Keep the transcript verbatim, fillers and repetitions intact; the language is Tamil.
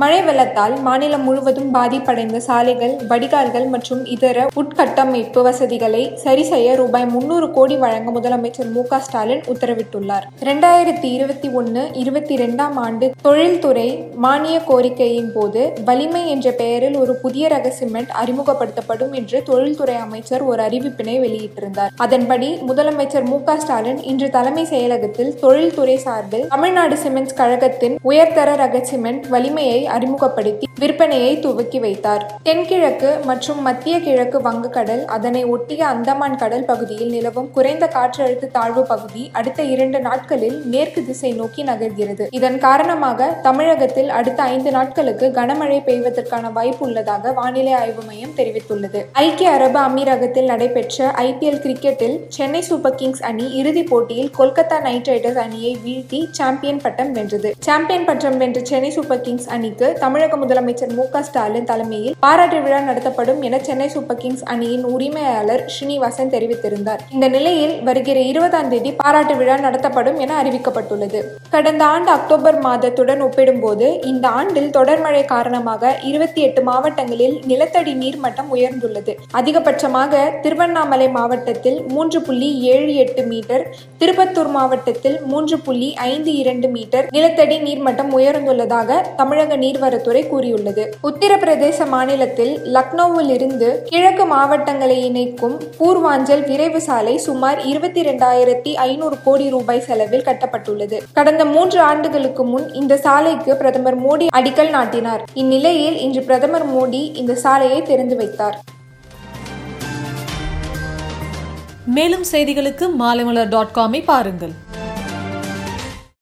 மழை வெள்ளத்தால் மாநிலம் முழுவதும் பாதிப்படைந்த சாலைகள், வடிகால்கள் மற்றும் இதர உட்கட்டமைப்பு வசதிகளை சரி செய்ய ரூபாய் முன்னூறு கோடி வழங்க முதலமைச்சர் மு க ஸ்டாலின் உத்தரவிட்டுள்ளார். இரண்டாயிரத்தி இருபத்தி ஒன்று இருபத்தி இரண்டாம் ஆண்டு தொழில்துறை மானிய கோரிக்கையின் போது வலிமை என்ற பெயரில் ஒரு புதிய ரக சிமெண்ட் அறிமுகப்படுத்தப்படும் என்று தொழில்துறை அமைச்சர் ஒரு அறிவிப்பினை வெளியிட்டிருந்தார். அதன்படி முதலமைச்சர் மு க ஸ்டாலின் இன்று தலைமை செயலகத்தில் தொழில்துறை சார்பில் தமிழ்நாடு சிமெண்ட் கழகத்தின் உயர்தர ரக சிமெண்ட் வலிமையை அறிமுகப்படுத்தி விற்பனையை துவக்கி வைத்தார். தென்கிழக்கு மற்றும் மத்திய கிழக்கு வங்கக்கடல், அதனை ஒட்டிய அந்தமான் கடல் பகுதியில் நிலவும் குறைந்த காற்றழுத்த தாழ்வு பகுதி அடுத்த இரண்டு நாட்களில் மேற்கு திசை நோக்கி நகர்கிறது. இதன் காரணமாக தமிழகத்தில் அடுத்த ஐந்து நாட்களுக்கு கனமழை பெய்வதற்கான வாய்ப்பு உள்ளதாக வானிலை ஆய்வு மையம் தெரிவித்துள்ளது. ஐக்கிய அரபு அமீரகத்தில் நடைபெற்ற ஐ பி எல் கிரிக்கெட்டில் சென்னை சூப்பர் கிங்ஸ் அணி இறுதிப் போட்டியில் கொல்கத்தா நைட் ரைடர்ஸ் அணியை வீழ்த்தி சாம்பியன் பட்டம் வென்றது. சாம்பியன் பட்டம் வென்ற சென்னை சூப்பர் கிங்ஸ் அணி தமிழக முதலமைச்சர் மு க ஸ்டாலின் தலைமையில் பாராட்டு விழா நடத்தப்படும் என சென்னை சூப்பர் கிங்ஸ் அணியின் உரிமையாளர் சீனிவாசன் தெரிவித்திருந்தார். இந்த நிலையில் வருகிற இருபதாம் தேதி பாராட்டு விழா நடத்தப்படும் என அறிவிக்கப்பட்டுள்ளது. கடந்த ஆண்டு அக்டோபர் மாதத்துடன் ஒப்பிடும்போது இந்த ஆண்டில் தொடர் மழை காரணமாக இருபத்தி எட்டு மாவட்டங்களில் நிலத்தடி நீர் மட்டம் உயர்ந்துள்ளது. அதிகபட்சமாக திருவண்ணாமலை மாவட்டத்தில் மூன்று புள்ளி ஏழு எட்டு மீட்டர், திருப்பத்தூர் மாவட்டத்தில் மூன்று புள்ளி ஐந்து இரண்டு மீட்டர் நிலத்தடி நீர்மட்டம் உயர்ந்துள்ளதாக தமிழக நீர்வரத்துறை கூறியுள்ளது. உத்தரப்பிரதேச மாநிலத்தில் லக்னோவில் இருந்து கிழக்கு மாவட்டங்களை இணைக்கும் பூர்வாஞ்சல் விரைவு சாலை சுமார் இருபத்தி இரண்டாயிரத்தி ஐநூறு கோடி ரூபாய் செலவில் கட்டப்பட்டுள்ளது. கடந்த மூன்று ஆண்டுகளுக்கு முன் இந்த சாலைக்கு பிரதமர் மோடி அடிக்கல் நாட்டினார். இந்நிலையில் இன்று பிரதமர் மோடி இந்த சாலையை திறந்து வைத்தார். மேலும் செய்திகளுக்கு மாலைமலர் டாட் காமை பாருங்கள்.